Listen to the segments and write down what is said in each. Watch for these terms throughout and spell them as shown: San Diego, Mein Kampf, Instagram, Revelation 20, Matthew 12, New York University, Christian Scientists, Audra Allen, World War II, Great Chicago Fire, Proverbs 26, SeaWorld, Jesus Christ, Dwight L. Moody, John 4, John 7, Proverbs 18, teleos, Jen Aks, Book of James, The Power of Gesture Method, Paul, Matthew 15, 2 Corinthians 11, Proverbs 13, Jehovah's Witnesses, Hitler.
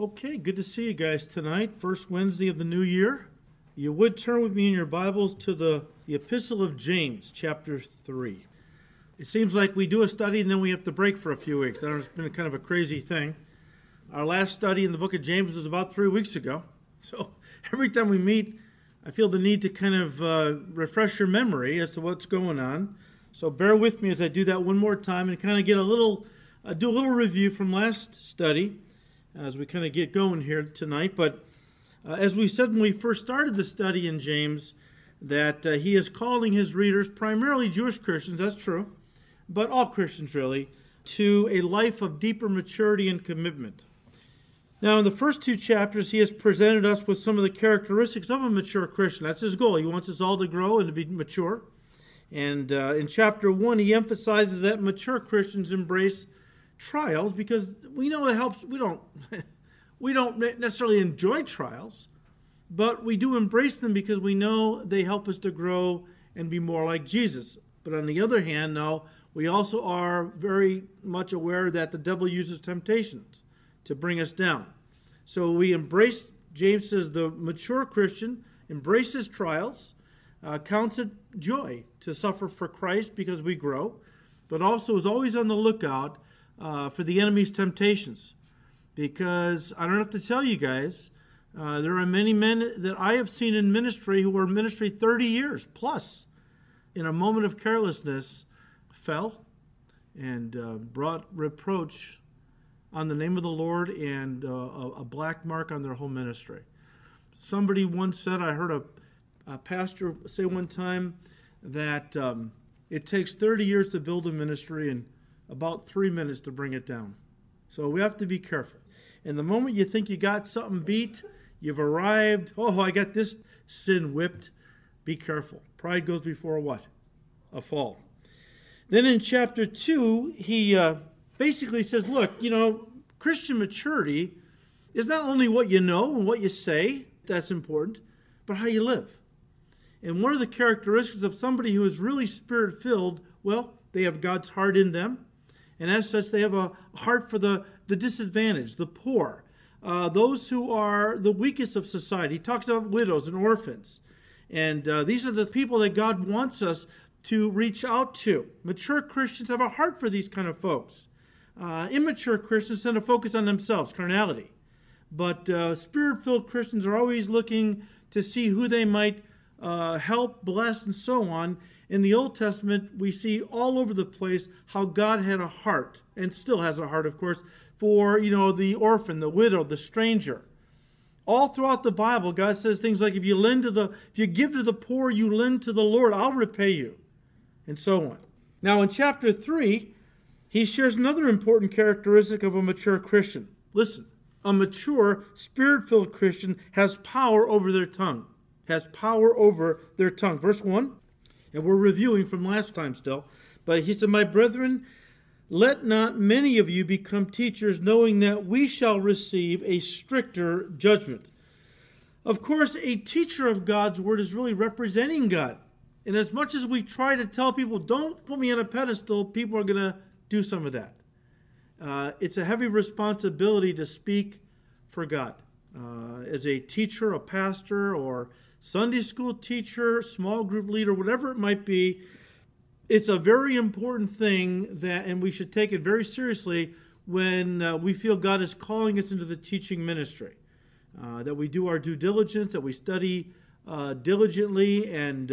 Okay, good to see you guys tonight, first Wednesday of the new year. You would turn with me in your Bibles to the Epistle of James, chapter 3. It seems like we do a study and then we have to break for a few weeks. I know it's been kind of a crazy thing. Our last study in the book of James was about 3 weeks ago. So every time we meet, I feel the need to kind of refresh your memory as to what's going on. So bear with me as I do that one more time and kind of get a little, do a little review from last study. As we kind of get going here tonight, but as we said when we first started the study in James, that he is calling his readers, primarily Jewish Christians, that's true, but all Christians really, to a life of deeper maturity and commitment. Now in the first two chapters, he has presented us with some of the characteristics of a mature Christian. That's his goal. He wants us all to grow and to be mature. And in chapter 1, he emphasizes that mature Christians embrace trials, because we know it helps. We don't necessarily enjoy trials, but we do embrace them because we know they help us to grow and be more like Jesus. But on the other hand, now we also are very much aware that the devil uses temptations to bring us down. So we embrace, James says, the mature Christian embraces trials, counts it joy to suffer for Christ because we grow, but also is always on the lookout for the enemy's temptations, because I don't have to tell you guys, there are many men that I have seen in ministry who were in ministry 30 years plus, in a moment of carelessness, fell and brought reproach on the name of the Lord and a black mark on their whole ministry. Somebody once said, I heard a pastor say one time that it takes 30 years to build a ministry and about 3 minutes to bring it down. So we have to be careful. And the moment you think you got something beat, you've arrived, oh, I got this sin whipped, be careful. Pride goes before what? A fall. Then in chapter 2, he basically says, look, you know, Christian maturity is not only what you know and what you say, that's important, but how you live. And one of the characteristics of somebody who is really spirit-filled, well, they have God's heart in them. And as such, they have a heart for the disadvantaged, the poor, those who are the weakest of society. He talks about widows and orphans. And these are the people that God wants us to reach out to. Mature Christians have a heart for these kind of folks. Immature Christians tend to focus on themselves, carnality. But spirit-filled Christians are always looking to see who they might help, bless, and so on. In the Old Testament, we see all over the place how God had a heart, and still has a heart, of course, for, you know, the orphan, the widow, the stranger. All throughout the Bible, God says things like, if you give to the poor, you lend to the Lord, I'll repay you, and so on. Now, in chapter 3, he shares another important characteristic of a mature Christian. Listen, a mature, spirit-filled Christian has power over their tongue, Verse 1. And we're reviewing from last time still. But he said, my brethren, let not many of you become teachers, knowing that we shall receive a stricter judgment. Of course, a teacher of God's word is really representing God. And as much as we try to tell people, don't put me on a pedestal, people are going to do some of that. It's a heavy responsibility to speak for God. As a teacher, a pastor, or Sunday school teacher, small group leader, whatever it might be, it's a very important thing that, and we should take it very seriously when we feel God is calling us into the teaching ministry, that we do our due diligence, that we study diligently, and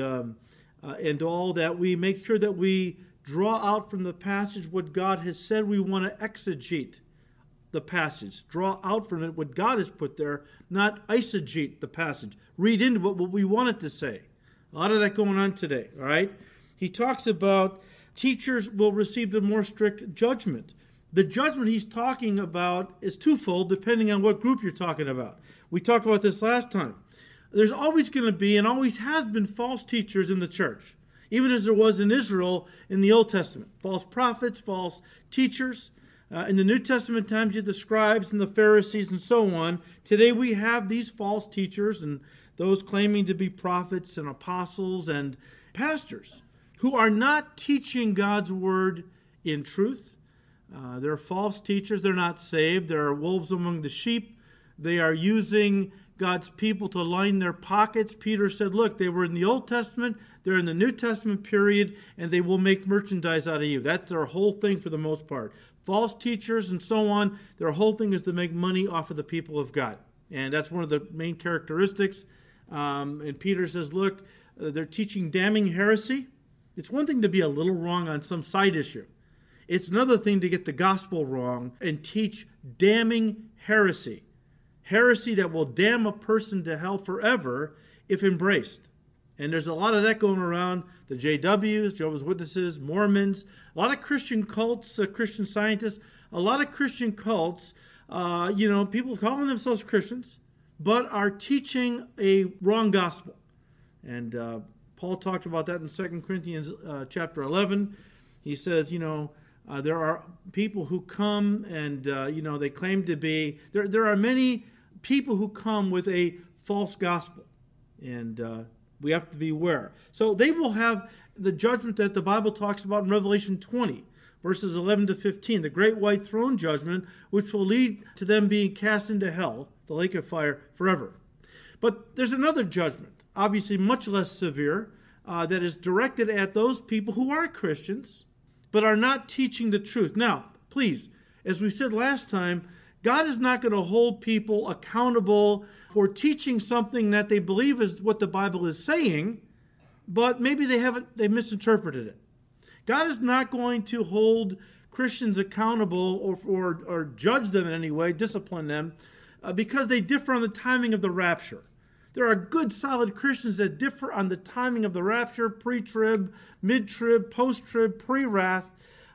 all that we make sure that we draw out from the passage what God has said. We want to exegete the passage, draw out from it what God has put there, not eisegete the passage, read into what we want it to say. A lot of that going on today, all right? He talks about teachers will receive the more strict judgment. The judgment he's talking about is twofold, depending on what group you're talking about. We talked about this last time. There's always going to be, and always has been, false teachers in the church, even as there was in Israel in the Old Testament. False prophets, false teachers. In the New Testament times, you had the scribes and the Pharisees and so on. Today we have these false teachers and those claiming to be prophets and apostles and pastors who are not teaching God's word in truth. They're false teachers. They're not saved. They're wolves among the sheep. They are using God's people to line their pockets. Peter said, look, they were in the Old Testament, they're in the New Testament period, and they will make merchandise out of you. That's their whole thing for the most part. False teachers and so on, their whole thing is to make money off of the people of God. And that's one of the main characteristics. And Peter says, look, they're teaching damning heresy. It's one thing to be a little wrong on some side issue. It's another thing to get the gospel wrong and teach damning heresy. Heresy that will damn a person to hell forever if embraced. And there's a lot of that going around. The JWs, Jehovah's Witnesses, Mormons, a lot of Christian cults, Christian Scientists, a lot of Christian cults, people calling themselves Christians, but are teaching a wrong gospel. And Paul talked about that in 2 Corinthians chapter 11. He says, there are people who come and, they claim to be, there are many people who come with a false gospel, and we have to beware. So they will have the judgment that the Bible talks about in Revelation 20, verses 11 to 15, the great white throne judgment, which will lead to them being cast into hell, the lake of fire, forever. But there's another judgment, obviously much less severe, that is directed at those people who are Christians, but are not teaching the truth. Now, please, as we said last time, God is not going to hold people accountable for teaching something that they believe is what the Bible is saying, but maybe they misinterpreted it. God is not going to hold Christians accountable or judge them in any way, discipline them, because they differ on the timing of the rapture. There are good, solid Christians that differ on the timing of the rapture, pre-trib, mid-trib, post-trib, pre-wrath.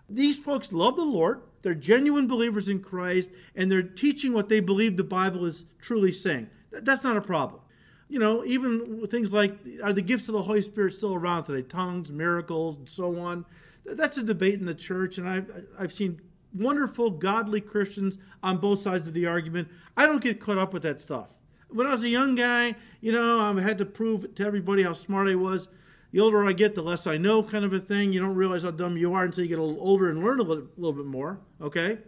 These folks love the Lord. They're genuine believers in Christ, and they're teaching what they believe the Bible is truly saying. That's not a problem. Even things like, are the gifts of the Holy Spirit still around today? Tongues, miracles, and so on. That's a debate in the church, and I've seen wonderful, godly Christians on both sides of the argument. I don't get caught up with that stuff. When I was a young guy, I had to prove to everybody how smart I was. The older I get, the less I know kind of a thing. You don't realize how dumb you are until you get a little older and learn a little bit more, okay?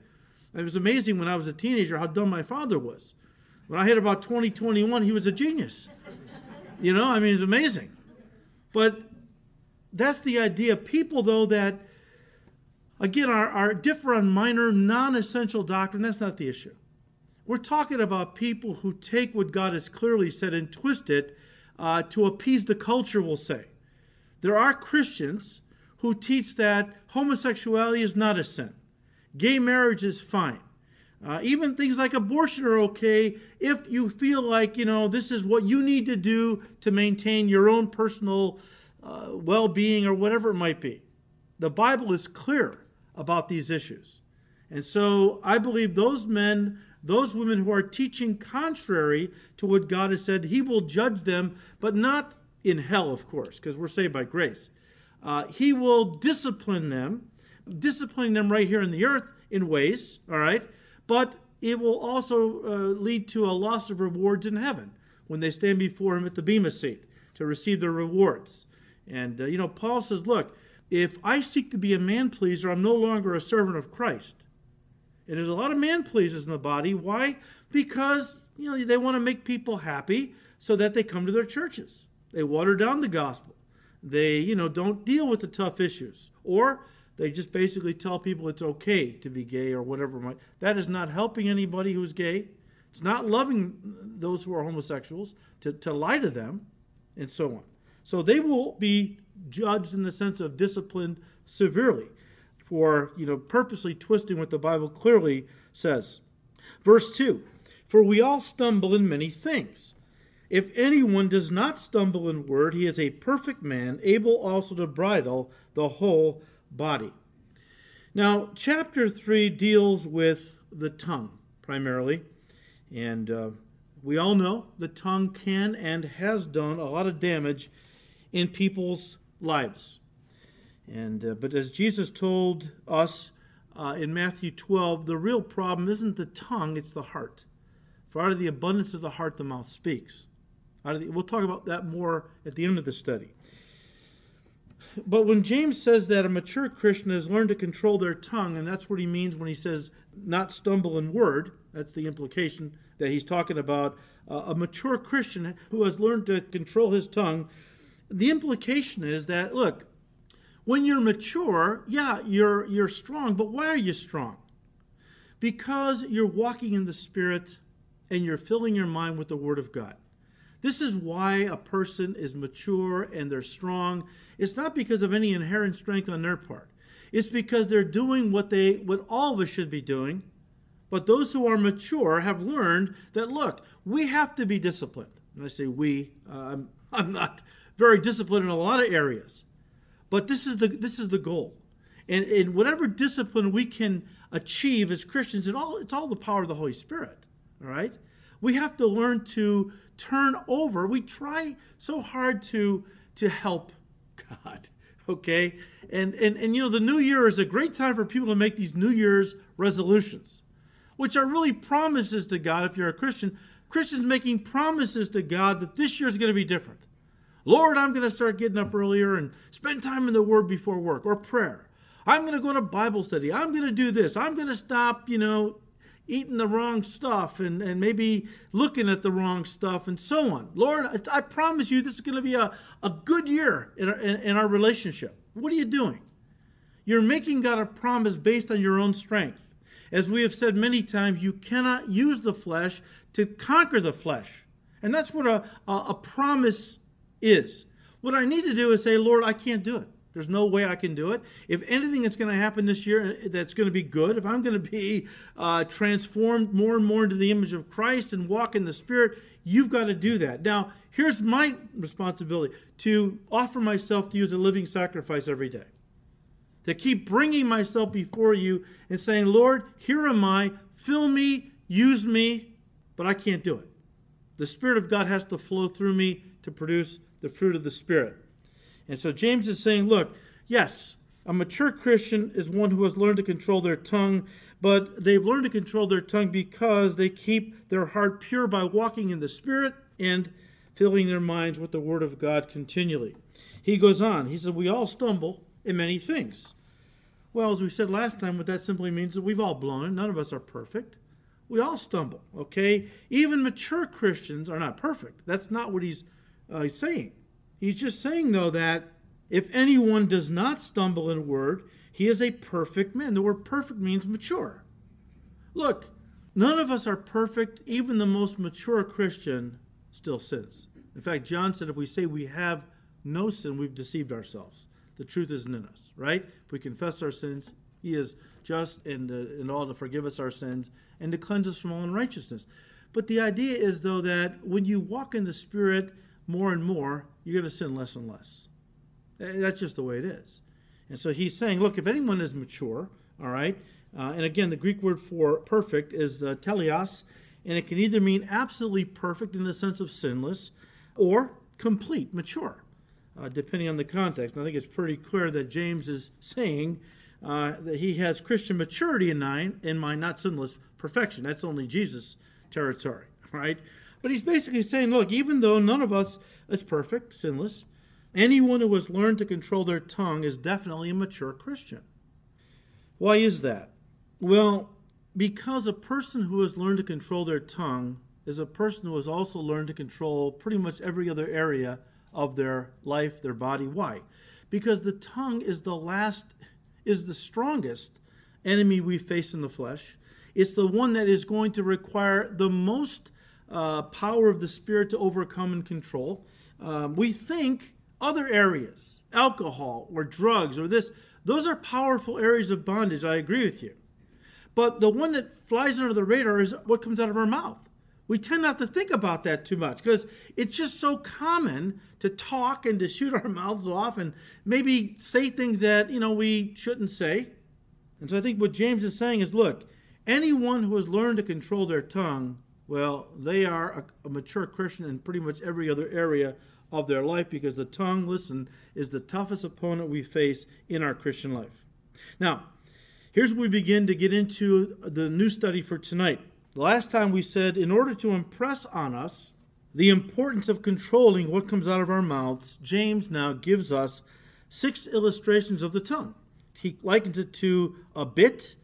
It was amazing when I was a teenager how dumb my father was. When I hit about 20, 21, he was a genius. It was amazing. But that's the idea. People, though, that, again, are differ on minor, non-essential doctrine. That's not the issue. We're talking about people who take what God has clearly said and twist it to appease the culture, we'll say. There are Christians who teach that homosexuality is not a sin. Gay marriage is fine. Even things like abortion are okay if you feel like, this is what you need to do to maintain your own personal well-being or whatever it might be. The Bible is clear about these issues. And so I believe those men, those women who are teaching contrary to what God has said, he will judge them, but not in hell, of course, because we're saved by grace. He will discipline them, right here on the earth in ways, all right? But it will also lead to a loss of rewards in heaven when they stand before him at the Bema Seat to receive their rewards. And, Paul says, look, if I seek to be a man-pleaser, I'm no longer a servant of Christ. And there's a lot of man-pleasers in the body. Why? Because, they want to make people happy so that they come to their churches. They water down the gospel. They, don't deal with the tough issues. Or they just basically tell people it's okay to be gay or whatever. That is not helping anybody who's gay. It's not loving those who are homosexuals to lie to them and so on. So they will be judged in the sense of disciplined severely for, purposely twisting what the Bible clearly says. Verse 2, for we all stumble in many things. If anyone does not stumble in word, he is a perfect man, able also to bridle the whole body. Now, chapter 3 deals with the tongue primarily. And we all know the tongue can and has done a lot of damage in people's lives. And but as Jesus told us in Matthew 12, the real problem isn't the tongue, it's the heart. For out of the abundance of the heart, the mouth speaks. We'll talk about that more at the end of the study. But when James says that a mature Christian has learned to control their tongue, and that's what he means when he says not stumble in word, That's the implication that he's talking about. A mature Christian who has learned to control his tongue. The implication is that, look, when you're mature, yeah, you're strong, but why are you strong? Because you're walking in the Spirit and you're filling your mind with the Word of God. This is why a person is mature and they're strong. It's not because of any inherent strength on their part. It's because they're doing what all of us should be doing. But those who are mature have learned that, look, we have to be disciplined. And I say we, I'm not very disciplined in a lot of areas. But this is the goal. And in whatever discipline we can achieve as Christians, it's all the power of the Holy Spirit. All right? We have to learn to turn over. We try so hard to help God. Okay? And you know, the New Year is a great time for people to make these New Year's resolutions, which are really promises to God. If you're a Christian, Christians making promises to God that this year is going to be different. Lord, I'm going to start getting up earlier and spend time in the Word before work or prayer. I'm going to go to Bible study. I'm going to do this. I'm going to stop, you know, eating the wrong stuff and maybe looking at the wrong stuff and so on. Lord, I promise you this is going to be a good year in our relationship. What are you doing? You're making God a promise based on your own strength. As we have said many times, you cannot use the flesh to conquer the flesh. And that's what a promise is. What I need to do is say, Lord, I can't do it. There's no way I can do it. If anything that's going to happen this year that's going to be good, if I'm going to be transformed more and more into the image of Christ and walk in the Spirit, you've got to do that. Now, here's my responsibility: to offer myself to you as a living sacrifice every day. To keep bringing myself before you and saying, Lord, here am I, fill me, use me, but I can't do it. The Spirit of God has to flow through me to produce the fruit of the Spirit. And so James is saying, look, yes, a mature Christian is one who has learned to control their tongue, but they've learned to control their tongue because they keep their heart pure by walking in the Spirit and filling their minds with the Word of God continually. He goes on, he says, we all stumble in many things. Well, as we said last time, what that simply means is we've all blown it. None of us are perfect. We all stumble, okay? Even mature Christians are not perfect. That's not what he's saying. He's just saying, though, that if anyone does not stumble in word, he is a perfect man. The word perfect means mature. Look, none of us are perfect. Even the most mature Christian still sins. In fact, John said, if we say we have no sin, we've deceived ourselves. The truth isn't in us, right? If we confess our sins, he is just and all to forgive us our sins and to cleanse us from all unrighteousness. But the idea is, though, that when you walk in the Spirit more and more, you're going to sin less and less. That's just the way it is. And so he's saying, look, if anyone is mature, all right, and again, the Greek word for perfect is teleos, and it can either mean absolutely perfect in the sense of sinless or complete, mature. Depending on the context. And I think it's pretty clear that James is saying that he has Christian maturity in mind, not sinless perfection. That's only Jesus' territory, right? But he's basically saying, look, even though none of us is perfect, sinless, anyone who has learned to control their tongue is definitely a mature Christian. Why is that? Well, because a person who has learned to control their tongue is a person who has also learned to control pretty much every other area of their life, their body. Why? Because the tongue is the strongest enemy we face in the flesh. It's the one that is going to require the most power of the Spirit to overcome and control. We think other areas, alcohol or drugs or this, those are powerful areas of bondage. I agree with you. But the one that flies under the radar is what comes out of our mouth. We tend not to think about that too much because it's just so common to talk and to shoot our mouths off and maybe say things that, you know, we shouldn't say. And so I think what James is saying is, look, anyone who has learned to control their tongue, well, they are a mature Christian in pretty much every other area of their life because the tongue, listen, is the toughest opponent we face in our Christian life. Now, here's where we begin to get into the new study for tonight. The last time we said, in order to impress on us the importance of controlling what comes out of our mouths, James now gives us 6 illustrations of the tongue. He likens it to a bit,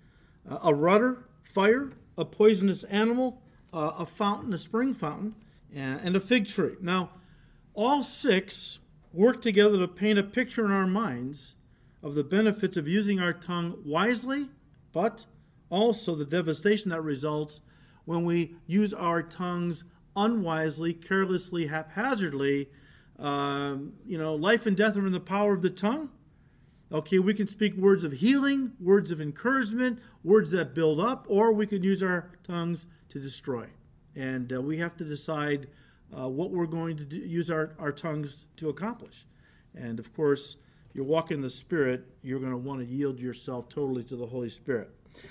a rudder, fire, a poisonous animal, a fountain, a spring fountain, and a fig tree. Now, all six work together to paint a picture in our minds of the benefits of using our tongue wisely, but also the devastation that results when we use our tongues unwisely, carelessly, haphazardly. Life and death are in the power of the tongue. Okay, we can speak words of healing, words of encouragement, words that build up, or we can use our tongues to destroy. And we have to decide what we're going to do, use our tongues to accomplish. And of course, you walk in the Spirit, you're going to want to yield yourself totally to the Holy Spirit.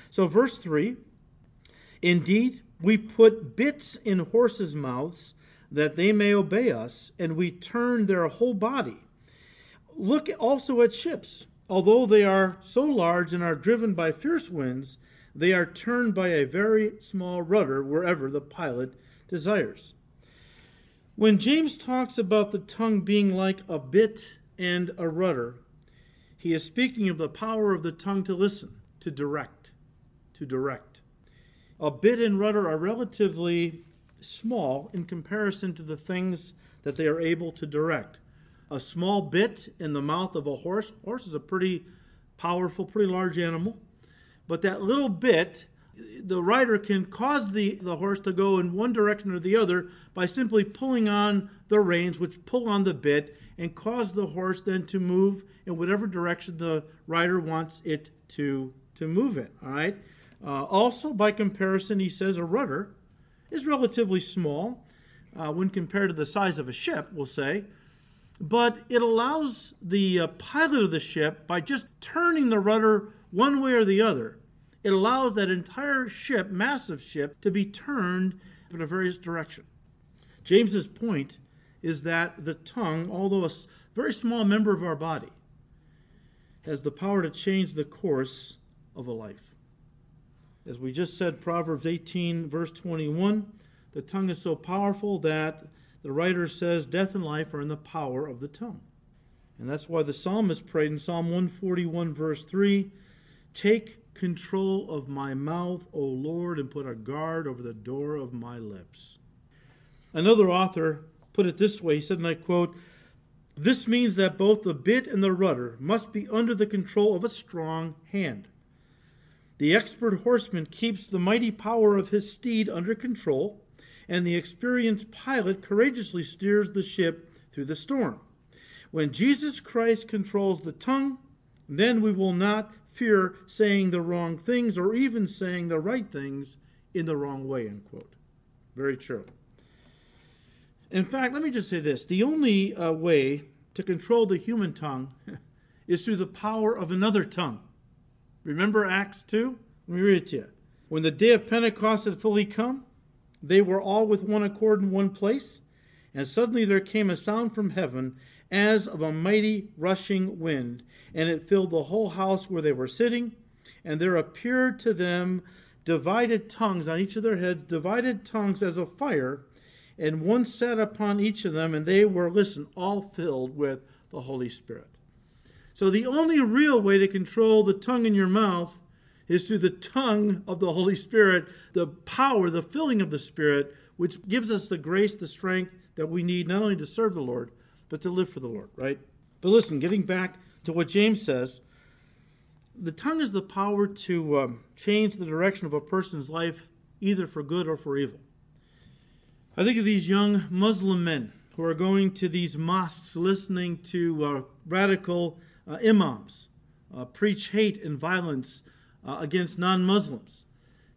So verse 3, indeed, we put bits in horses' mouths that they may obey us, and we turn their whole body. Look also at ships. Although they are so large and are driven by fierce winds, they are turned by a very small rudder wherever the pilot desires. When James talks about the tongue being like a bit and a rudder, he is speaking of the power of the tongue to listen, to direct, A bit and rudder are relatively small in comparison to the things that they are able to direct. A small bit in the mouth of a horse. Horse is a pretty powerful, pretty large animal. But that little bit, the rider can cause the horse to go in one direction or the other by simply pulling on the reins, which pull on the bit and cause the horse then to move in whatever direction the rider wants it to move in. All right. Also, by comparison, he says a rudder is relatively small when compared to the size of a ship, we'll say. But it allows the pilot of the ship, by just turning the rudder one way or the other, it allows that entire ship, massive ship, to be turned in a various direction. James's point is that the tongue, although a very small member of our body, has the power to change the course of a life. As we just said, Proverbs 18, verse 21, the tongue is so powerful that the writer says death and life are in the power of the tongue. And that's why the psalmist prayed in Psalm 141, verse 3, take control of my mouth, O Lord, and put a guard over the door of my lips. Another author put it this way. He said, and I quote, this means that both the bit and the rudder must be under the control of a strong hand. The expert horseman keeps the mighty power of his steed under control, and the experienced pilot courageously steers the ship through the storm. When Jesus Christ controls the tongue, then we will not fear saying the wrong things or even saying the right things in the wrong way, end quote. Very true. In fact, let me just say this. The only way to control the human tongue is through the power of another tongue. Remember Acts 2? Let me read it to you. When the day of Pentecost had fully come, they were all with one accord in one place, and suddenly there came a sound from heaven as of a mighty rushing wind, and it filled the whole house where they were sitting, and there appeared to them divided tongues on each of their heads, divided tongues as of fire, and one sat upon each of them, and they were, listen, all filled with the Holy Spirit. So the only real way to control the tongue in your mouth is through the tongue of the Holy Spirit, the power, the filling of the Spirit, which gives us the grace, the strength that we need not only to serve the Lord, but to live for the Lord, right? But listen, getting back to what James says, the tongue is the power to change the direction of a person's life, either for good or for evil. I think of these young Muslim men who are going to these mosques listening to radical imams preach hate and violence against non-Muslims,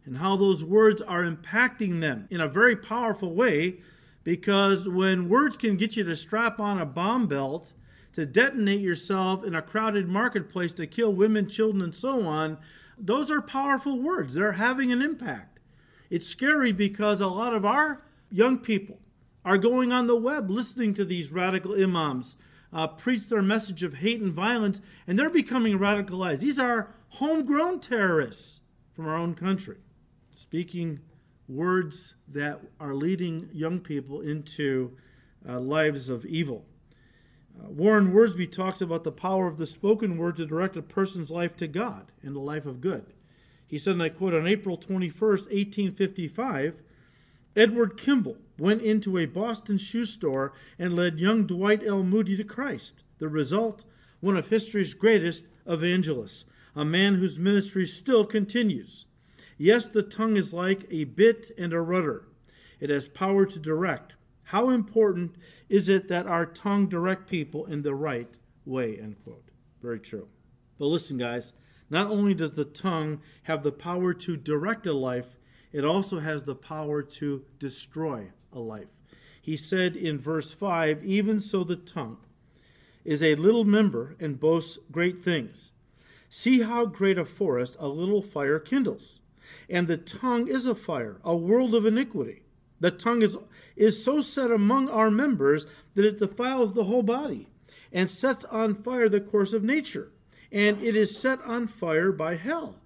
and how those words are impacting them in a very powerful way, because when words can get you to strap on a bomb belt, to detonate yourself in a crowded marketplace, to kill women, children, and so on, those are powerful words. They're having an impact. It's scary because a lot of our young people are going on the web listening to these radical imams preach their message of hate and violence, and they're becoming radicalized. These are homegrown terrorists from our own country, speaking words that are leading young people into lives of evil. Warren Wiersbe talks about the power of the spoken word to direct a person's life to God and the life of good. He said, and I quote, on April 21st, 1855, Edward Kimball went into a Boston shoe store and led young Dwight L. Moody to Christ. The result, one of history's greatest evangelists, a man whose ministry still continues. Yes, the tongue is like a bit and a rudder. It has power to direct. How important is it that our tongue direct people in the right way, end quote. Very true. But listen, guys, not only does the tongue have the power to direct a life, it also has the power to destroy a life. He said in verse 5, even so the tongue is a little member and boasts great things. See how great a forest a little fire kindles. And the tongue is a fire, a world of iniquity. The tongue is so set among our members that it defiles the whole body and sets on fire the course of nature. And it is set on fire by hell.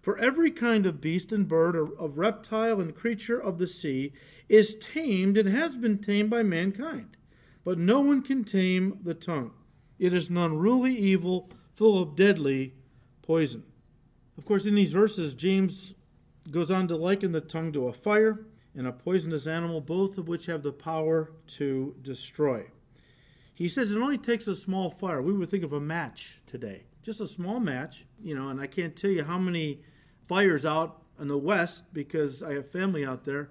For every kind of beast and bird, of reptile and creature of the sea, is tamed and has been tamed by mankind. But no one can tame the tongue. It is an unruly evil, full of deadly poison. Of course, in these verses, James goes on to liken the tongue to a fire and a poisonous animal, both of which have the power to destroy. He says it only takes a small fire. We would think of a match today. Just a small match, you know, and I can't tell you how many fires out in the West, because I have family out there,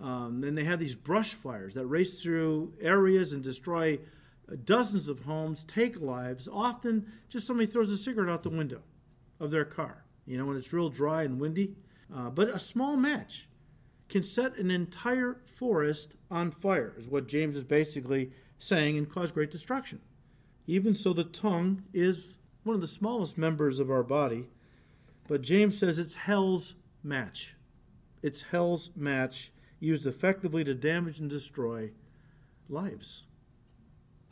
and they have these brush fires that race through areas and destroy dozens of homes, take lives. Often just somebody throws a cigarette out the window of their car, you know, when it's real dry and windy. But a small match can set an entire forest on fire, is what James is basically saying, and cause great destruction. Even so, the tongue is one of the smallest members of our body. But James says it's hell's match. It's hell's match used effectively to damage and destroy lives.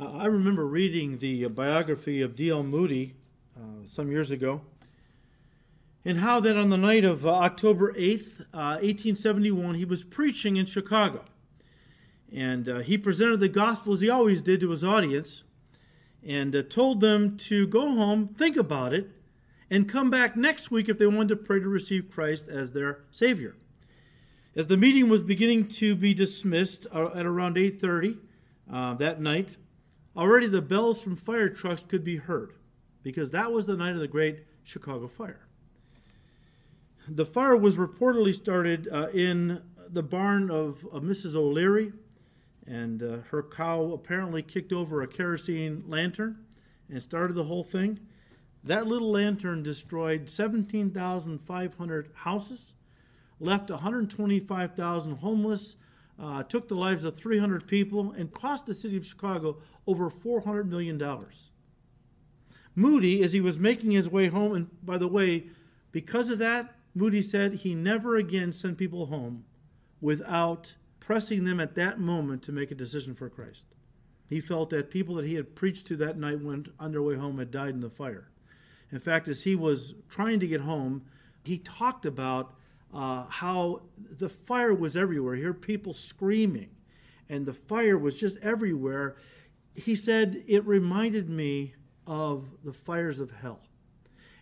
I remember reading the biography of D.L. Moody some years ago, and how that on the night of October 8th, 1871, he was preaching in Chicago. And he presented the gospel as he always did to his audience, and told them to go home, think about it, and come back next week if they wanted to pray to receive Christ as their Savior. As the meeting was beginning to be dismissed at around 8:30 that night, already the bells from fire trucks could be heard, because that was the night of the Great Chicago Fire. The fire was reportedly started in the barn of Mrs. O'Leary, and her cow apparently kicked over a kerosene lantern and started the whole thing. That little lantern destroyed 17,500 houses, left 125,000 homeless, took the lives of 300 people, and cost the city of Chicago over $400 million. Moody, as he was making his way home, and by the way, because of that, Moody said he never again sent people home without pressing them at that moment to make a decision for Christ. He felt that people that he had preached to that night on their way home had died in the fire. In fact, as he was trying to get home, he talked about how the fire was everywhere. He heard people screaming, and the fire was just everywhere. He said, it reminded me of the fires of hell.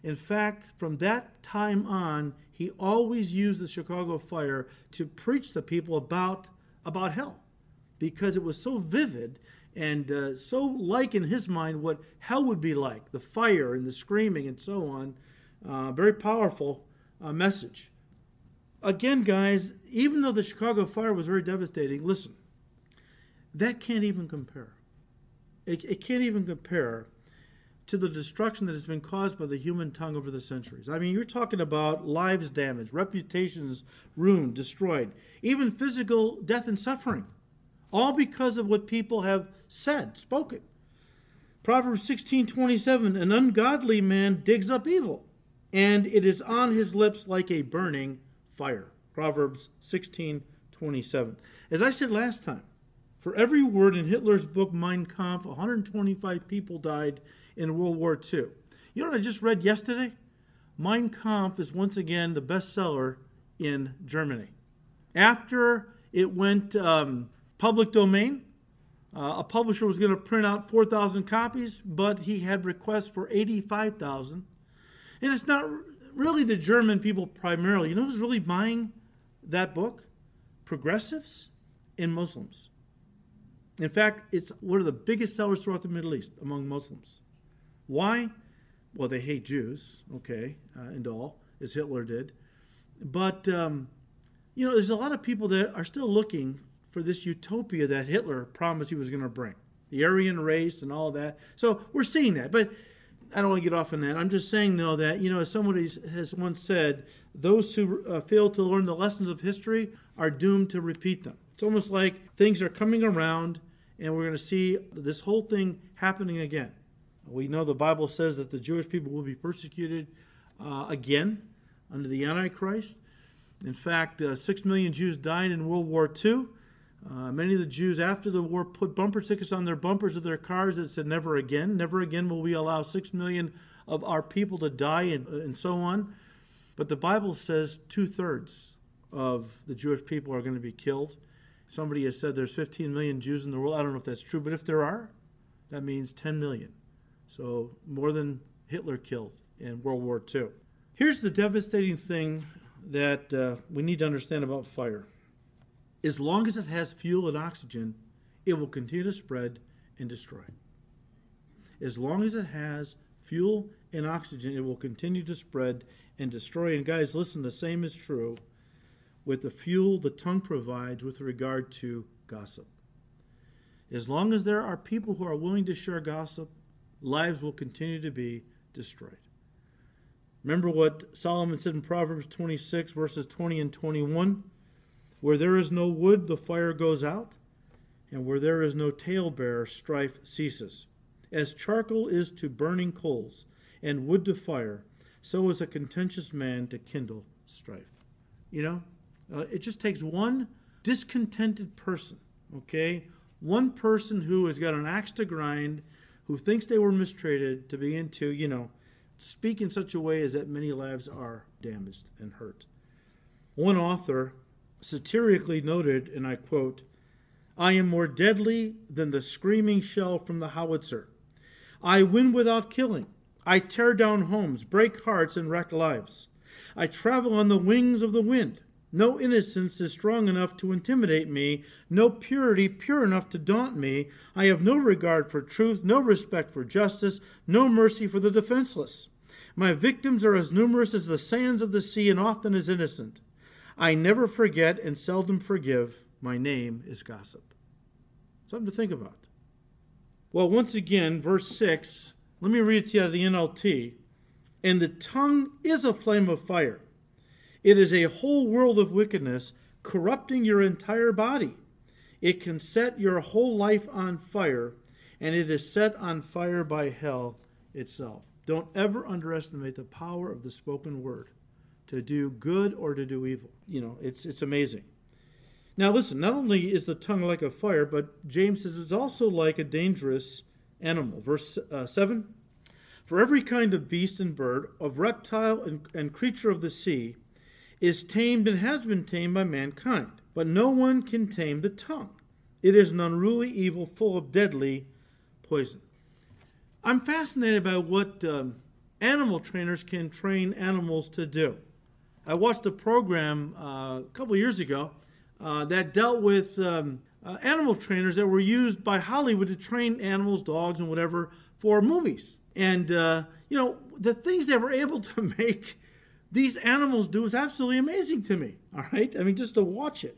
In fact, from that time on, he always used the Chicago fire to preach to people about hell, because it was so vivid and so like in his mind what hell would be like, the fire and the screaming and so on. Very powerful message. Again, guys, even though the Chicago fire was very devastating, listen, that can't even compare. It can't even compare to the destruction that has been caused by the human tongue over the centuries. I mean, you're talking about lives damaged, reputations ruined, destroyed, even physical death and suffering, all because of what people have said, spoken. Proverbs 16:27, an ungodly man digs up evil, and it is on his lips like a burning fire. Proverbs 16:27. As I said last time, for every word in Hitler's book, Mein Kampf, 125 people died in World War II. You know what I just read yesterday? Mein Kampf is once again the bestseller in Germany. After it went public domain, a publisher was going to print out 4,000 copies, but he had requests for 85,000. And it's not really the German people primarily. You know who's really buying that book? Progressives and Muslims. In fact, it's one of the biggest sellers throughout the Middle East among Muslims. Why? Well, they hate Jews, okay, and all, as Hitler did. But, you know, there's a lot of people that are still looking for this utopia that Hitler promised he was going to bring. The Aryan race and all that. So we're seeing that. But I don't want to get off on that. I'm just saying, though, that, you know, as somebody has once said, those who fail to learn the lessons of history are doomed to repeat them. It's almost like things are coming around, and we're going to see this whole thing happening again. We know the Bible says that the Jewish people will be persecuted again under the Antichrist. In fact, 6 million Jews died in World War II. Many of the Jews after the war put bumper stickers on their bumpers of their cars that said, "Never again. Never again will we allow 6 million of our people to die," and so on. But the Bible says 2/3 of the Jewish people are going to be killed. Somebody has said there's 15 million Jews in the world. I don't know if that's true, but if there are, that means 10 million. So more than Hitler killed in World War II. Here's the devastating thing that we need to understand about fire. As long as it has fuel and oxygen, it will continue to spread and destroy. As long as it has fuel and oxygen, it will continue to spread and destroy. And guys, listen, the same is true with the fuel the tongue provides with regard to gossip. As long as there are people who are willing to share gossip, lives will continue to be destroyed. Remember what Solomon said in Proverbs 26, verses 20 and 21. Where there is no wood, the fire goes out, and where there is no talebearer, strife ceases. As charcoal is to burning coals, and wood to fire, so is a contentious man to kindle strife. You know, it just takes one discontented person, okay? One person who has got an axe to grind, who thinks they were mistreated, to begin to, you know, speak in such a way as that many lives are damaged and hurt. One author satirically noted, and I quote, "I am more deadly than the screaming shell from the howitzer. I win without killing. I tear down homes, break hearts, and wreck lives. I travel on the wings of the wind. No innocence is strong enough to intimidate me. No purity pure enough to daunt me. I have no regard for truth, no respect for justice, no mercy for the defenseless. My victims are as numerous as the sands of the sea and often as innocent. I never forget and seldom forgive. My name is gossip." Something to think about. Well, once again, verse 6, let me read it to you out of the NLT. "And the tongue is a flame of fire. It is a whole world of wickedness, corrupting your entire body. It can set your whole life on fire, and it is set on fire by hell itself." Don't ever underestimate the power of the spoken word to do good or to do evil. You know, it's amazing. Now listen, not only is the tongue like a fire, but James says it's also like a dangerous animal. Verse 7, "For every kind of beast and bird, of reptile and creature of the sea, is tamed and has been tamed by mankind. But no one can tame the tongue. It is an unruly evil full of deadly poison." I'm fascinated by what animal trainers can train animals to do. I watched a program a couple years ago that dealt with animal trainers that were used by Hollywood to train animals, dogs, and whatever for movies. And, you know, the things they were able to make these animals do is absolutely amazing to me, all right? I mean, just to watch it.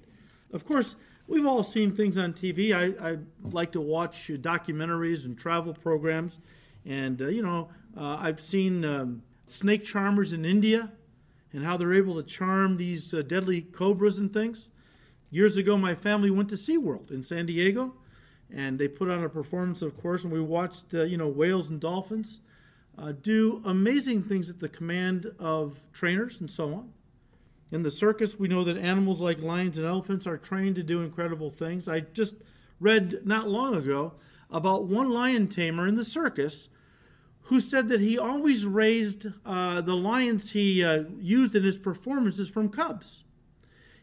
Of course, we've all seen things on TV. I like to watch documentaries and travel programs. And, you know, I've seen snake charmers in India, and how they're able to charm these deadly cobras and things. Years ago, my family went to SeaWorld in San Diego, and they put on a performance, of course, and we watched you know, whales and dolphins do amazing things at the command of trainers and so on. In the circus, we know that animals like lions and elephants are trained to do incredible things. I just read not long ago about one lion tamer in the circus who said that he always raised the lions he used in his performances from cubs.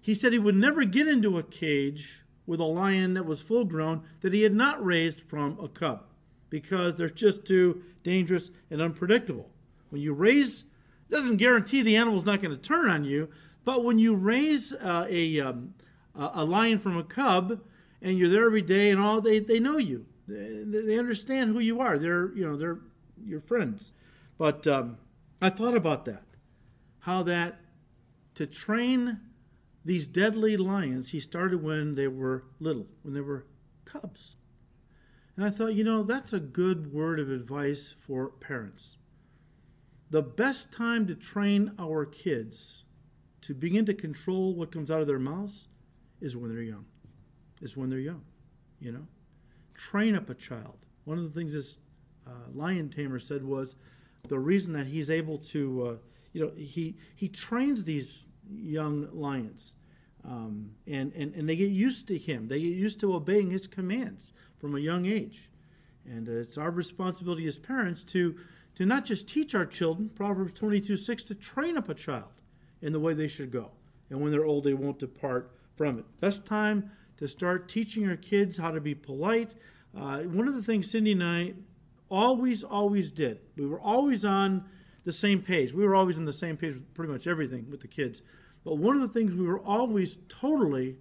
He said he would never get into a cage with a lion that was full grown that he had not raised from a cub, because they're just too dangerous and unpredictable. When you raise Doesn't guarantee the animal's not going to turn on you, but when you raise a lion from a cub and you're there every day and all, they know you. They understand who you are. They're your friends. But I thought about that, how that to train these deadly lions, he started when they were little, when they were cubs. And I thought, that's a good word of advice for parents. The best time to train our kids to begin to control what comes out of their mouths is when they're young. Train up a child. One of the things this lion tamer said was the reason that he's able to, he trains these young lions, and they get used to him. They get used to obeying his commands from a young age. And it's our responsibility as parents to not just teach our children, Proverbs 22:6, to train up a child in the way they should go. And when they're old, they won't depart from it. That's time to start teaching our kids how to be polite. One of the things Cindy and I always did, we were always on the same page. We were always on the same page with pretty much everything with the kids. But one of the things we were always totally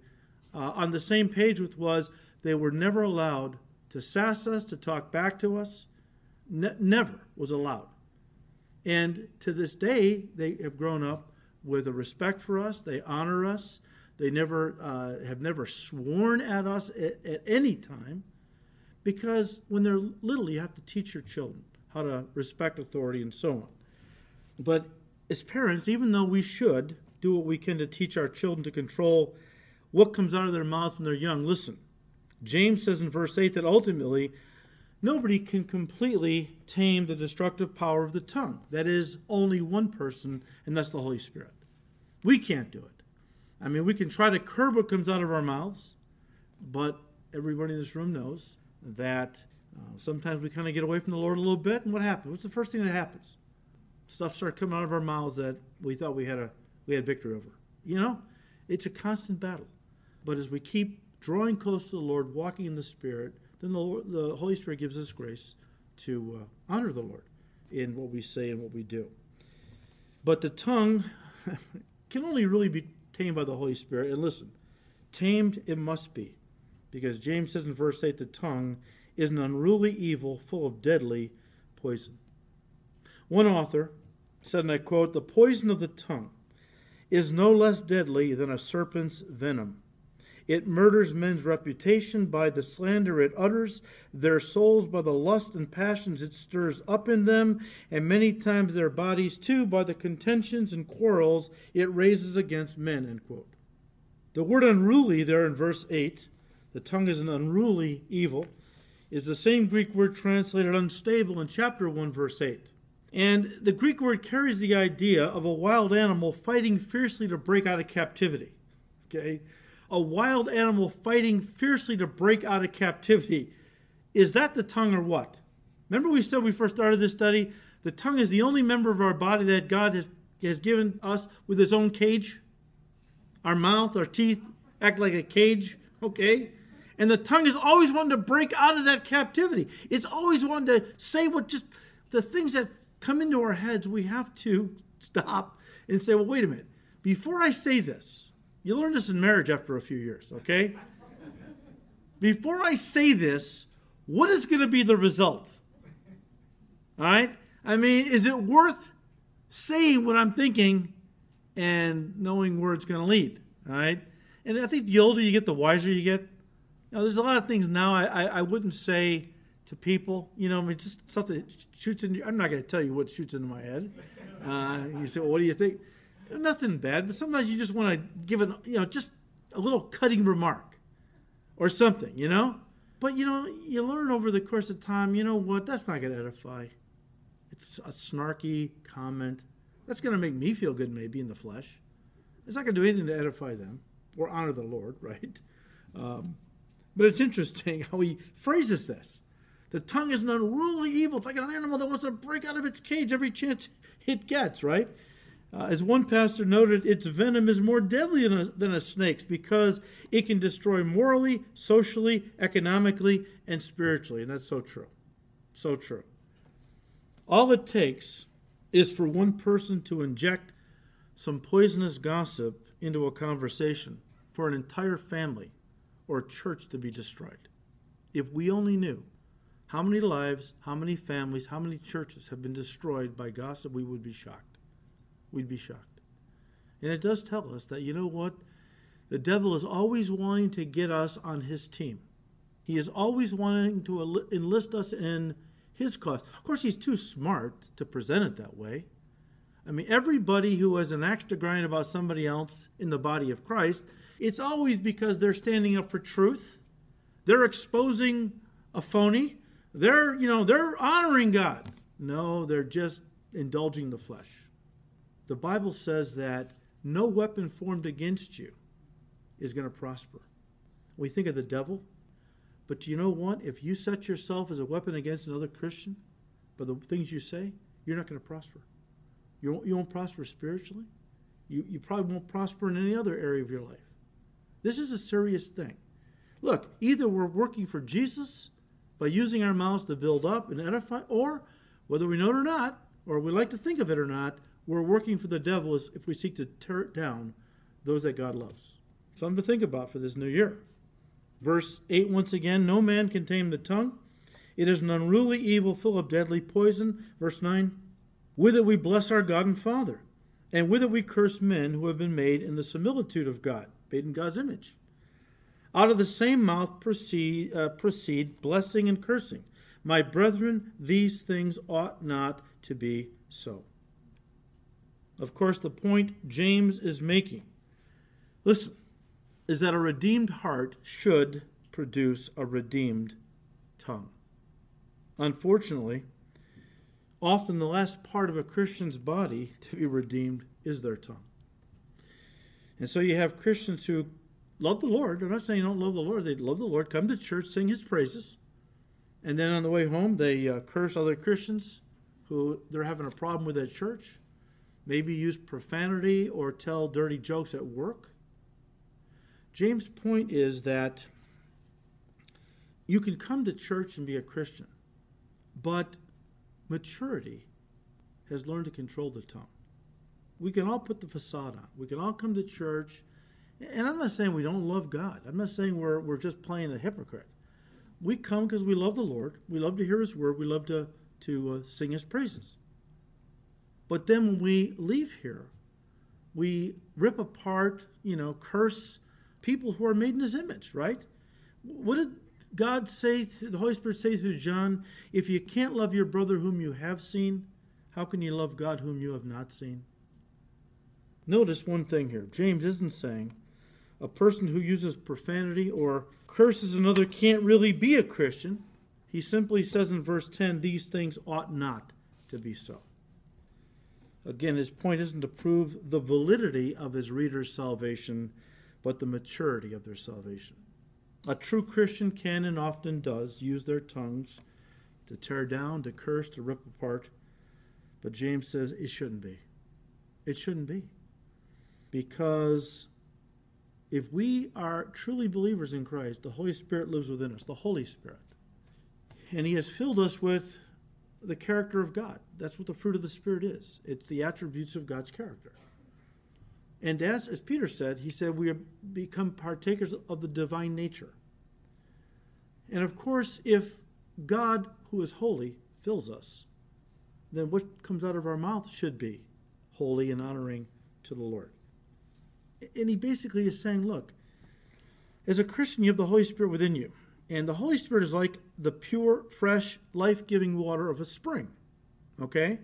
on the same page with was they were never allowed to sass us, to talk back to us. Never was allowed. And to this day, they have grown up with a respect for us. They honor us. They have never sworn at us at any time, because when they're little, you have to teach your children how to respect authority and so on. But as parents, even though we should do what we can to teach our children to control what comes out of their mouths when they're young, listen, James says in verse 8 that ultimately, nobody can completely tame the destructive power of the tongue. That is only one person, and that's the Holy Spirit. We can't do it. I mean, we can try to curb what comes out of our mouths, but everybody in this room knows that sometimes we kind of get away from the Lord a little bit, and what happens? What's the first thing that happens? Stuff starts coming out of our mouths that we thought we had victory over. It's a constant battle. But as we keep drawing close to the Lord, walking in the Spirit, then the Holy Spirit gives us grace to honor the Lord in what we say and what we do. But the tongue can only really be tamed by the Holy Spirit. And listen, tamed it must be, because James says in verse 8, the tongue is an unruly evil full of deadly poison. One author said, and I quote, "The poison of the tongue is no less deadly than a serpent's venom. It murders men's reputation by the slander it utters, their souls by the lust and passions it stirs up in them, and many times their bodies too by the contentions and quarrels it raises against men," end quote. The word unruly there in verse 8, the tongue is an unruly evil, is the same Greek word translated unstable in chapter 1, verse 8. And the Greek word carries the idea of a wild animal fighting fiercely to break out of captivity. Okay? A wild animal fighting fiercely to break out of captivity. Is that the tongue or what? Remember we said we first started this study, the tongue is the only member of our body that God has given us with his own cage. Our mouth, our teeth act like a cage, okay? And the tongue is always wanting to break out of that captivity. It's always wanting to say what just, the things that come into our heads, we have to stop and say, well, wait a minute. Before I say this, you learn this in marriage after a few years, okay? Before I say this, what is going to be the result? All right? I mean, is it worth saying what I'm thinking and knowing where it's going to lead? All right? And I think the older you get, the wiser you get. Now, there's a lot of things now I wouldn't say to people. Just something that shoots in your... I'm not going to tell you what shoots into my head. You say, well, what do you think? Nothing bad, but sometimes you just want to give it, just a little cutting remark or something, But, you learn over the course of time, you know what, that's not going to edify. It's a snarky comment. That's going to make me feel good maybe in the flesh. It's not going to do anything to edify them or honor the Lord, right? But it's interesting how he phrases this. The tongue is an unruly evil. It's like an animal that wants to break out of its cage every chance it gets, right? As one pastor noted, its venom is more deadly than a snake's because it can destroy morally, socially, economically, and spiritually. And that's so true. So true. All it takes is for one person to inject some poisonous gossip into a conversation for an entire family or church to be destroyed. If we only knew how many lives, how many families, how many churches have been destroyed by gossip, we would be shocked. We'd be shocked. And it does tell us that, you know what? The devil is always wanting to get us on his team. He is always wanting to enlist us in his cause. Of course, he's too smart to present it that way. I mean, everybody who has an axe to grind about somebody else in the body of Christ, it's always because they're standing up for truth. They're exposing a phony. They're honoring God. No, they're just indulging the flesh. The Bible says that no weapon formed against you is going to prosper. We think of the devil, but you know what? If you set yourself as a weapon against another Christian by the things you say, you're not going to prosper. You won't prosper spiritually. You probably won't prosper in any other area of your life. This is a serious thing. Look, either we're working for Jesus by using our mouths to build up and edify, or whether we know it or not, or we like to think of it or not, we're working for the devil if we seek to tear down those that God loves. Something to think about for this new year. Verse 8 once again, no man can tame the tongue. It is an unruly evil full of deadly poison. Verse 9, with it we bless our God and Father, and with it we curse men who have been made in the similitude of God, made in God's image. Out of the same mouth proceed blessing and cursing. My brethren, these things ought not to be so. Of course, the point James is making, listen, is that a redeemed heart should produce a redeemed tongue. Unfortunately, often the last part of a Christian's body to be redeemed is their tongue. And so you have Christians who love the Lord. I'm not saying you don't love the Lord. They love the Lord, come to church, sing his praises. And then on the way home, they curse other Christians who they're having a problem with at church. Maybe use profanity or tell dirty jokes at work. James' point is that you can come to church and be a Christian, but maturity has learned to control the tongue. We can all put the facade on. We can all come to church. And I'm not saying we don't love God. I'm not saying we're just playing a hypocrite. We come because we love the Lord. We love to hear his word. We love to sing his praises. But then when we leave here, we rip apart, curse people who are made in his image, right? What did the Holy Spirit say through John? If you can't love your brother whom you have seen, how can you love God whom you have not seen? Notice one thing here. James isn't saying a person who uses profanity or curses another can't really be a Christian. He simply says in verse 10, these things ought not to be so. Again, his point isn't to prove the validity of his reader's salvation, but the maturity of their salvation. A true Christian can and often does use their tongues to tear down, to curse, to rip apart. But James says it shouldn't be. It shouldn't be. Because if we are truly believers in Christ, the Holy Spirit lives within us, the Holy Spirit. And he has filled us with the character of God. That's what the fruit of the Spirit is. It's the attributes of God's character. And as Peter said, he said, we have become partakers of the divine nature. And of course, if God, who is holy, fills us, then what comes out of our mouth should be holy and honoring to the Lord. And he basically is saying, look, as a Christian, you have the Holy Spirit within you. And the Holy Spirit is like the pure, fresh, life-giving water of a spring. Okay?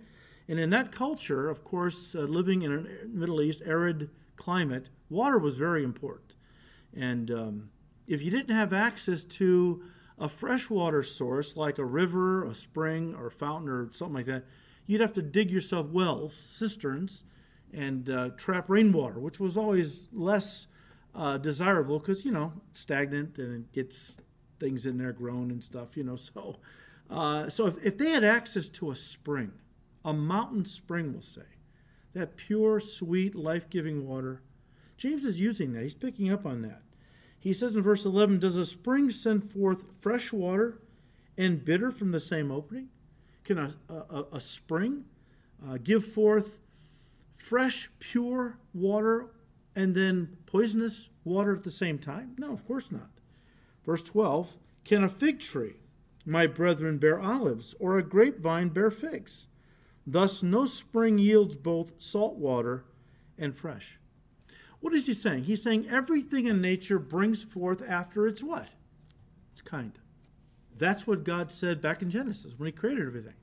And in that culture, of course, living in a Middle East arid climate, water was very important. And if you didn't have access to a freshwater source like a river, a spring, or a fountain, or something like that, you'd have to dig yourself wells, cisterns, and trap rainwater, which was always less desirable because, stagnant and it gets things in there grown and stuff, So if they had access to a spring, a mountain spring, we'll say, that pure, sweet, life-giving water, James is using that. He's picking up on that. He says in verse 11, does a spring send forth fresh water and bitter from the same opening? Can a spring give forth fresh, pure water and then poisonous water at the same time? No, of course not. Verse 12, can a fig tree, my brethren, bear olives, or a grapevine bear figs? Thus no spring yields both salt water and fresh. What is he saying? He's saying everything in nature brings forth after its what? Its kind. That's what God said back in Genesis when he created everything.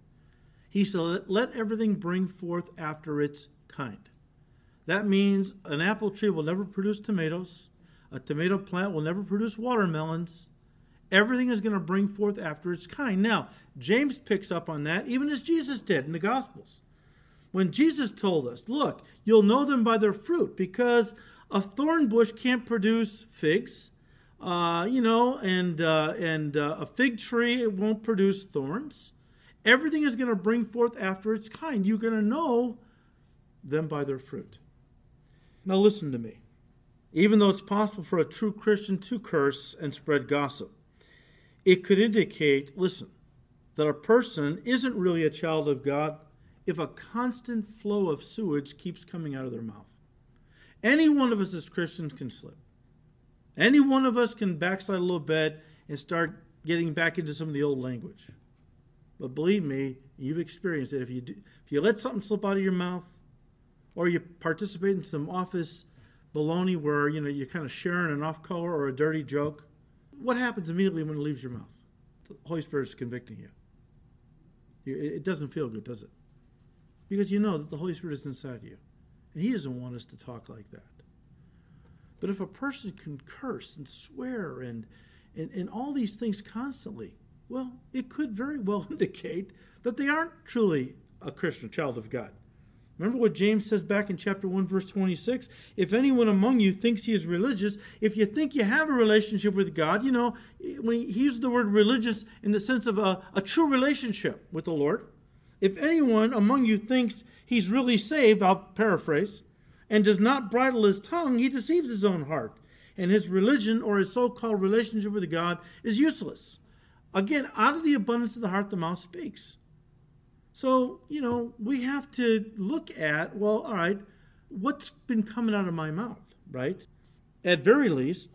He said, let everything bring forth after its kind. That means an apple tree will never produce tomatoes. A tomato plant will never produce watermelons. Everything is going to bring forth after its kind. Now, James picks up on that, even as Jesus did in the Gospels. When Jesus told us, look, you'll know them by their fruit, because a thorn bush can't produce figs, a fig tree, it won't produce thorns. Everything is going to bring forth after its kind. You're going to know them by their fruit. Now listen to me. Even though it's possible for a true Christian to curse and spread gossip, it could indicate, listen, that a person isn't really a child of God if a constant flow of sewage keeps coming out of their mouth. Any one of us as Christians can slip. Any one of us can backslide a little bit and start getting back into some of the old language. But believe me, you've experienced it. If you let something slip out of your mouth, or you participate in some office baloney where you're kind of sharing an off-color or a dirty joke, what happens immediately when it leaves your mouth? The Holy Spirit is convicting you. It doesn't feel good, does it? Because you know that the Holy Spirit is inside you, and he doesn't want us to talk like that. But if a person can curse and swear and all these things constantly, well, it could very well indicate that they aren't truly a Christian, a child of God. Remember what James says back in chapter 1, verse 26? If anyone among you thinks he is religious, if you think you have a relationship with God, when he uses the word religious in the sense of a true relationship with the Lord, if anyone among you thinks he's really saved, I'll paraphrase, and does not bridle his tongue, he deceives his own heart, and his religion or his so-called relationship with God is useless. Again, out of the abundance of the heart, the mouth speaks. So, we have to look at, well, all right, what's been coming out of my mouth, right? At very least,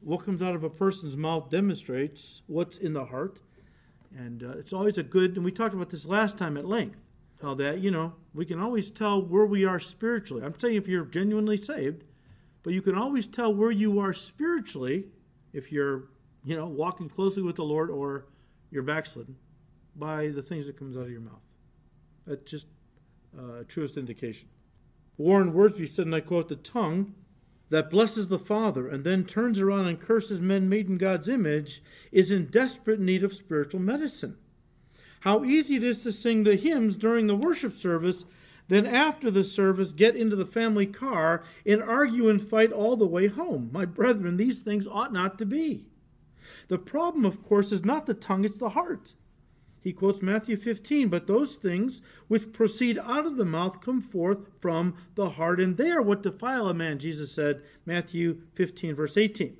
what comes out of a person's mouth demonstrates what's in the heart. And it's always a good, and we talked about this last time at length, how that, we can always tell where we are spiritually. I'm saying if you're genuinely saved, but you can always tell where you are spiritually if you're, walking closely with the Lord or you're backslidden, by the things that comes out of your mouth. That's just truest indication. Warren Wiersbe said, and I quote, the tongue that blesses the Father and then turns around and curses men made in God's image is in desperate need of spiritual medicine. How easy it is to sing the hymns during the worship service, then after the service get into the family car and argue and fight all the way home. My brethren, these things ought not to be. The problem, of course, is not the tongue, it's the heart. He quotes Matthew 15, but those things which proceed out of the mouth come forth from the heart, and they are what defile a man, Jesus said, Matthew 15, verse 18.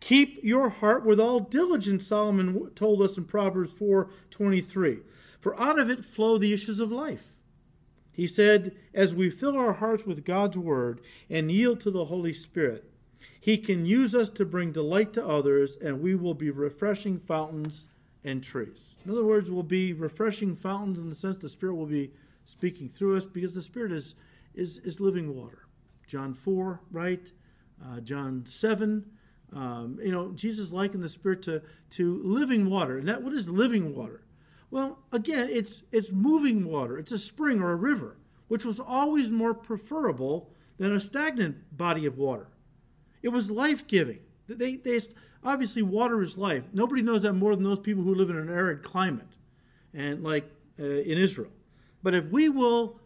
Keep your heart with all diligence, Solomon told us in Proverbs 4:23, for out of it flow the issues of life. He said, as we fill our hearts with God's word and yield to the Holy Spirit, he can use us to bring delight to others, and we will be refreshing fountains and trees. In other words, we'll be refreshing fountains in the sense the Spirit will be speaking through us, because the Spirit is living water. John 4, right? John 7. Jesus likened the Spirit to living water. And that, what is living water? Well, again, it's moving water. It's a spring or a river, which was always more preferable than a stagnant body of water. It was life-giving. They obviously, water is life. Nobody knows that more than those people who live in an arid climate, and like in Israel. But if we will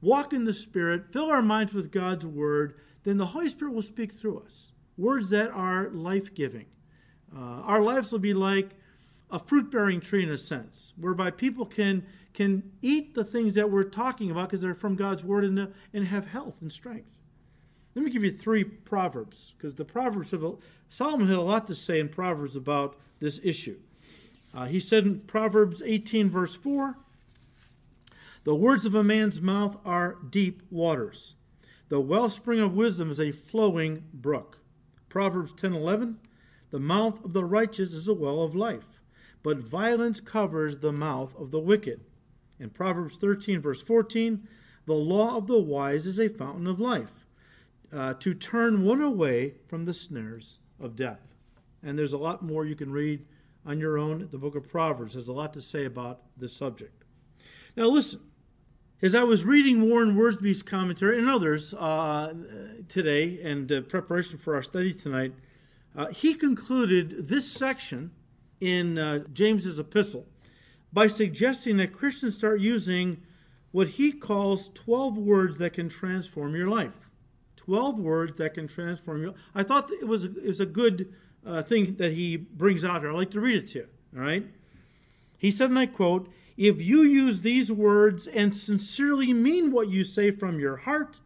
walk in the Spirit, fill our minds with God's word, then the Holy Spirit will speak through us. Words that are life-giving. Our lives will be like a fruit-bearing tree in a sense, whereby people can eat the things that we're talking about because they're from God's word and have health and strength. Let me give you three Proverbs, because the Proverbs Solomon had a lot to say in Proverbs about this issue. He said in Proverbs 18, verse 4, The words of a man's mouth are deep waters. The wellspring of wisdom is a flowing brook. Proverbs 10:11. The mouth of the righteous is a well of life, but violence covers the mouth of the wicked. In Proverbs 13, verse 14, the law of the wise is a fountain of life, to turn one away from the snares of death. And there's a lot more you can read on your own. The book of Proverbs has a lot to say about this subject. Now listen, as I was reading Warren Wiersbe's commentary and others today and preparation for our study tonight, he concluded this section in James's epistle by suggesting that Christians start using what he calls 12 words that can transform your life. 12 words that can transform your life. I thought it was a good thing that he brings out here. I'd like to read it to you, all right? He said, and I quote, "If you use these words and sincerely mean what you say from your heart,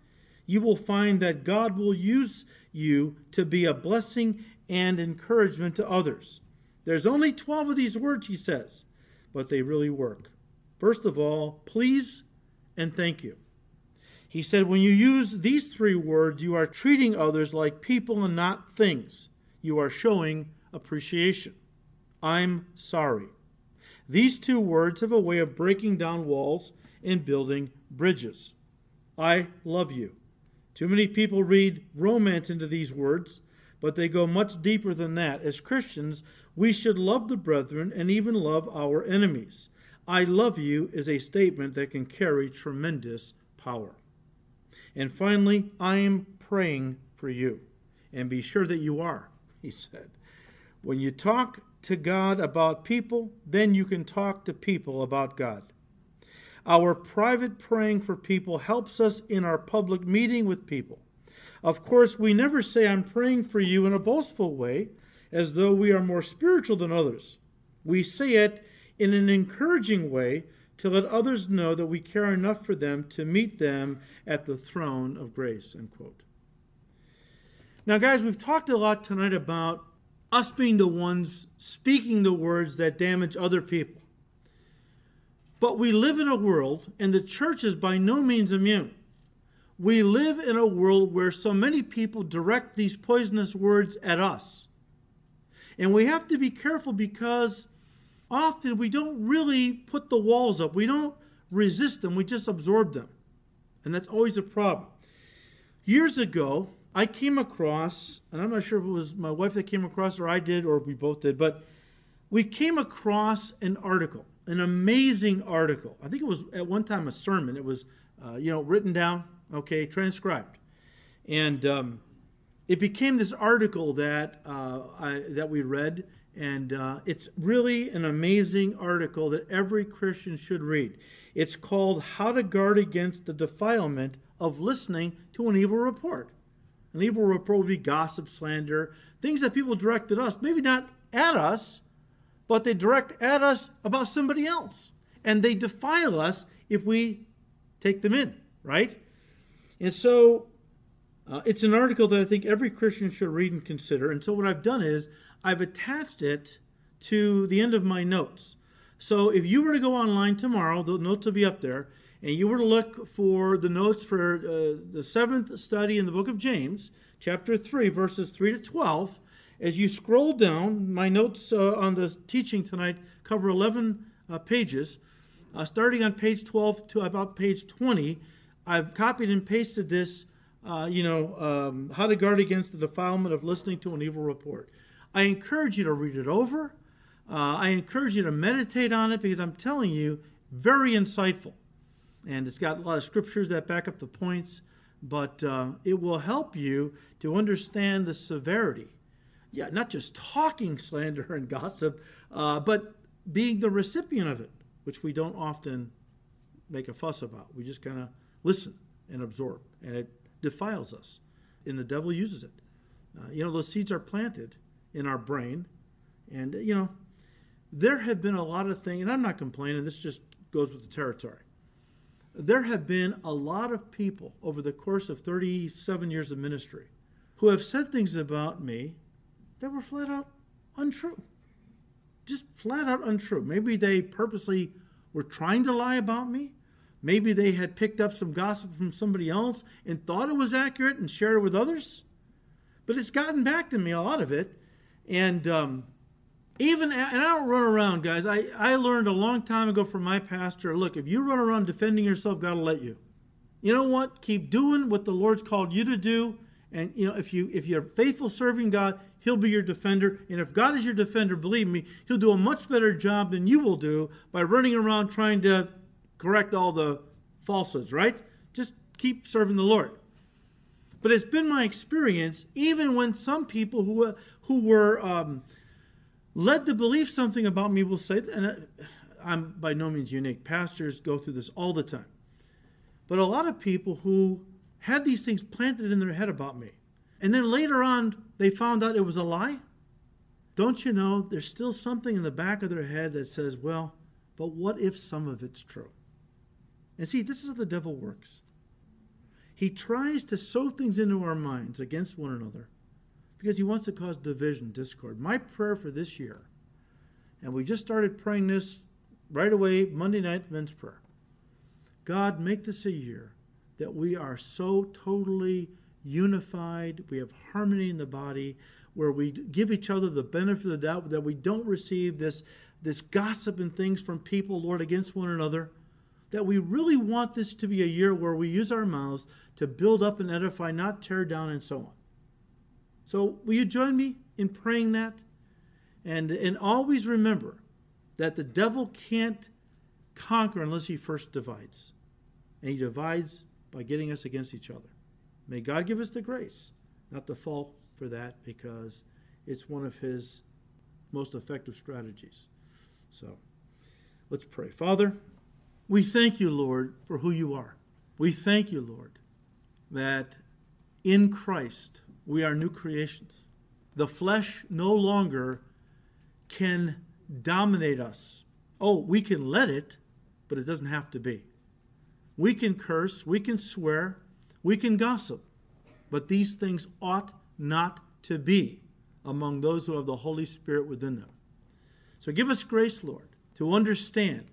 you will find that God will use you to be a blessing and encouragement to others." There's only 12 of these words, he says, but they really work. First of all, please and thank you. He said, when you use these three words, you are treating others like people and not things. You are showing appreciation. I'm sorry. These two words have a way of breaking down walls and building bridges. I love you. Too many people read romance into these words, but they go much deeper than that. As Christians, we should love the brethren and even love our enemies. I love you is a statement that can carry tremendous power. And finally, I am praying for you. And be sure that you are, he said. When you talk to God about people, then you can talk to people about God. Our private praying for people helps us in our public meeting with people. Of course, we never say, I'm praying for you, in a boastful way, as though we are more spiritual than others. We say it in an encouraging way to let others know that we care enough for them to meet them at the throne of grace, end quote. Now, guys, we've talked a lot tonight about us being the ones speaking the words that damage other people. But we live in a world, and the church is by no means immune. We live in a world where so many people direct these poisonous words at us. And we have to be careful because often we don't really put the walls up. We don't resist them. We just absorb them. And that's always a problem. Years ago, I came across, and I'm not sure if it was my wife that came across or I did or we both did, but we came across an article. An amazing article. I think it was at one time a sermon. It was, written down, okay, transcribed. And it became this article that we read. And it's really an amazing article that every Christian should read. It's called How to Guard Against the Defilement of Listening to an Evil Report. An evil report would be gossip, slander, things that people directed us, maybe not at us, but they direct at us about somebody else. And they defile us if we take them in, right? And so it's an article that I think every Christian should read and consider. And so what I've done is I've attached it to the end of my notes. So if you were to go online tomorrow, the notes will be up there, and you were to look for the notes for the seventh study in the book of James, chapter 3, verses 3 to 12, as you scroll down, my notes on the teaching tonight cover 11 pages. Starting on page 12 to about page 20, I've copied and pasted this, how to guard against the defilement of listening to an evil report. I encourage you to read it over. I encourage you to meditate on it because I'm telling you, very insightful. And it's got a lot of scriptures that back up the points, but it will help you to understand the severity. Yeah, not just talking slander and gossip, but being the recipient of it, which we don't often make a fuss about. We just kind of listen and absorb, and it defiles us, and the devil uses it. Those seeds are planted in our brain, and, there have been a lot of things, and I'm not complaining, this just goes with the territory. There have been a lot of people over the course of 37 years of ministry who have said things about me that were flat out untrue. Just flat out untrue. Maybe they purposely were trying to lie about me, Maybe they had picked up some gossip from somebody else and thought it was accurate and shared it with others. But it's gotten back to me, a lot of it. And I don't run around, guys. I learned a long time ago from my pastor, look, if you run around defending yourself, God will let you. You know what? Keep doing what the Lord's called you to do. And, you know, if you're faithful serving God, He'll be your defender. And if God is your defender, believe me, He'll do a much better job than you will do by running around trying to correct all the falsehoods, right? Just keep serving the Lord. But it's been my experience, even when some people who were led to believe something about me will say, and I'm by no means unique. Pastors go through this all the time. But a lot of people who had these things planted in their head about me, and then later on, they found out it was a lie. Don't you know, there's still something in the back of their head that says, well, but what if some of it's true? And see, this is how the devil works. He tries to sow things into our minds against one another because he wants to cause division, discord. My prayer for this year, and we just started praying this right away, Monday night, men's prayer. God, make this a year that we are so totally unified, we have harmony in the body, where we give each other the benefit of the doubt, that we don't receive this gossip and things from people, Lord, against one another, that we really want this to be a year where we use our mouths to build up and edify, not tear down, and so on. So will you join me in praying that? And always remember that the devil can't conquer unless he first divides. And he divides by getting us against each other. May God give us the grace not to fall for that, because it's one of His most effective strategies. So let's pray. Father, we thank you, Lord, for who you are. We thank you, Lord, that in Christ we are new creations. The flesh no longer can dominate us. Oh, we can let it, but it doesn't have to be. We can curse, we can swear, we can gossip, but these things ought not to be among those who have the Holy Spirit within them. So give us grace, Lord, to understand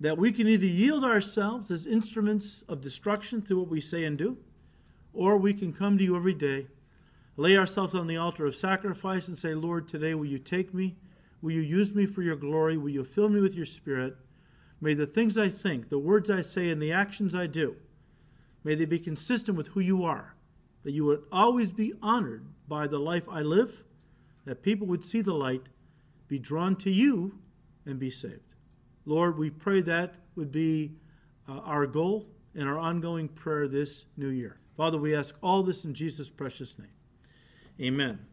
that we can either yield ourselves as instruments of destruction through what we say and do, or we can come to you every day, lay ourselves on the altar of sacrifice and say, Lord, today will you take me? Will you use me for your glory? Will you fill me with your Spirit? May the things I think, the words I say, and the actions I do, may they be consistent with who you are, that you would always be honored by the life I live, that people would see the light, be drawn to you, and be saved. Lord, we pray that would be our goal and our ongoing prayer this new year. Father, we ask all this in Jesus' precious name. Amen.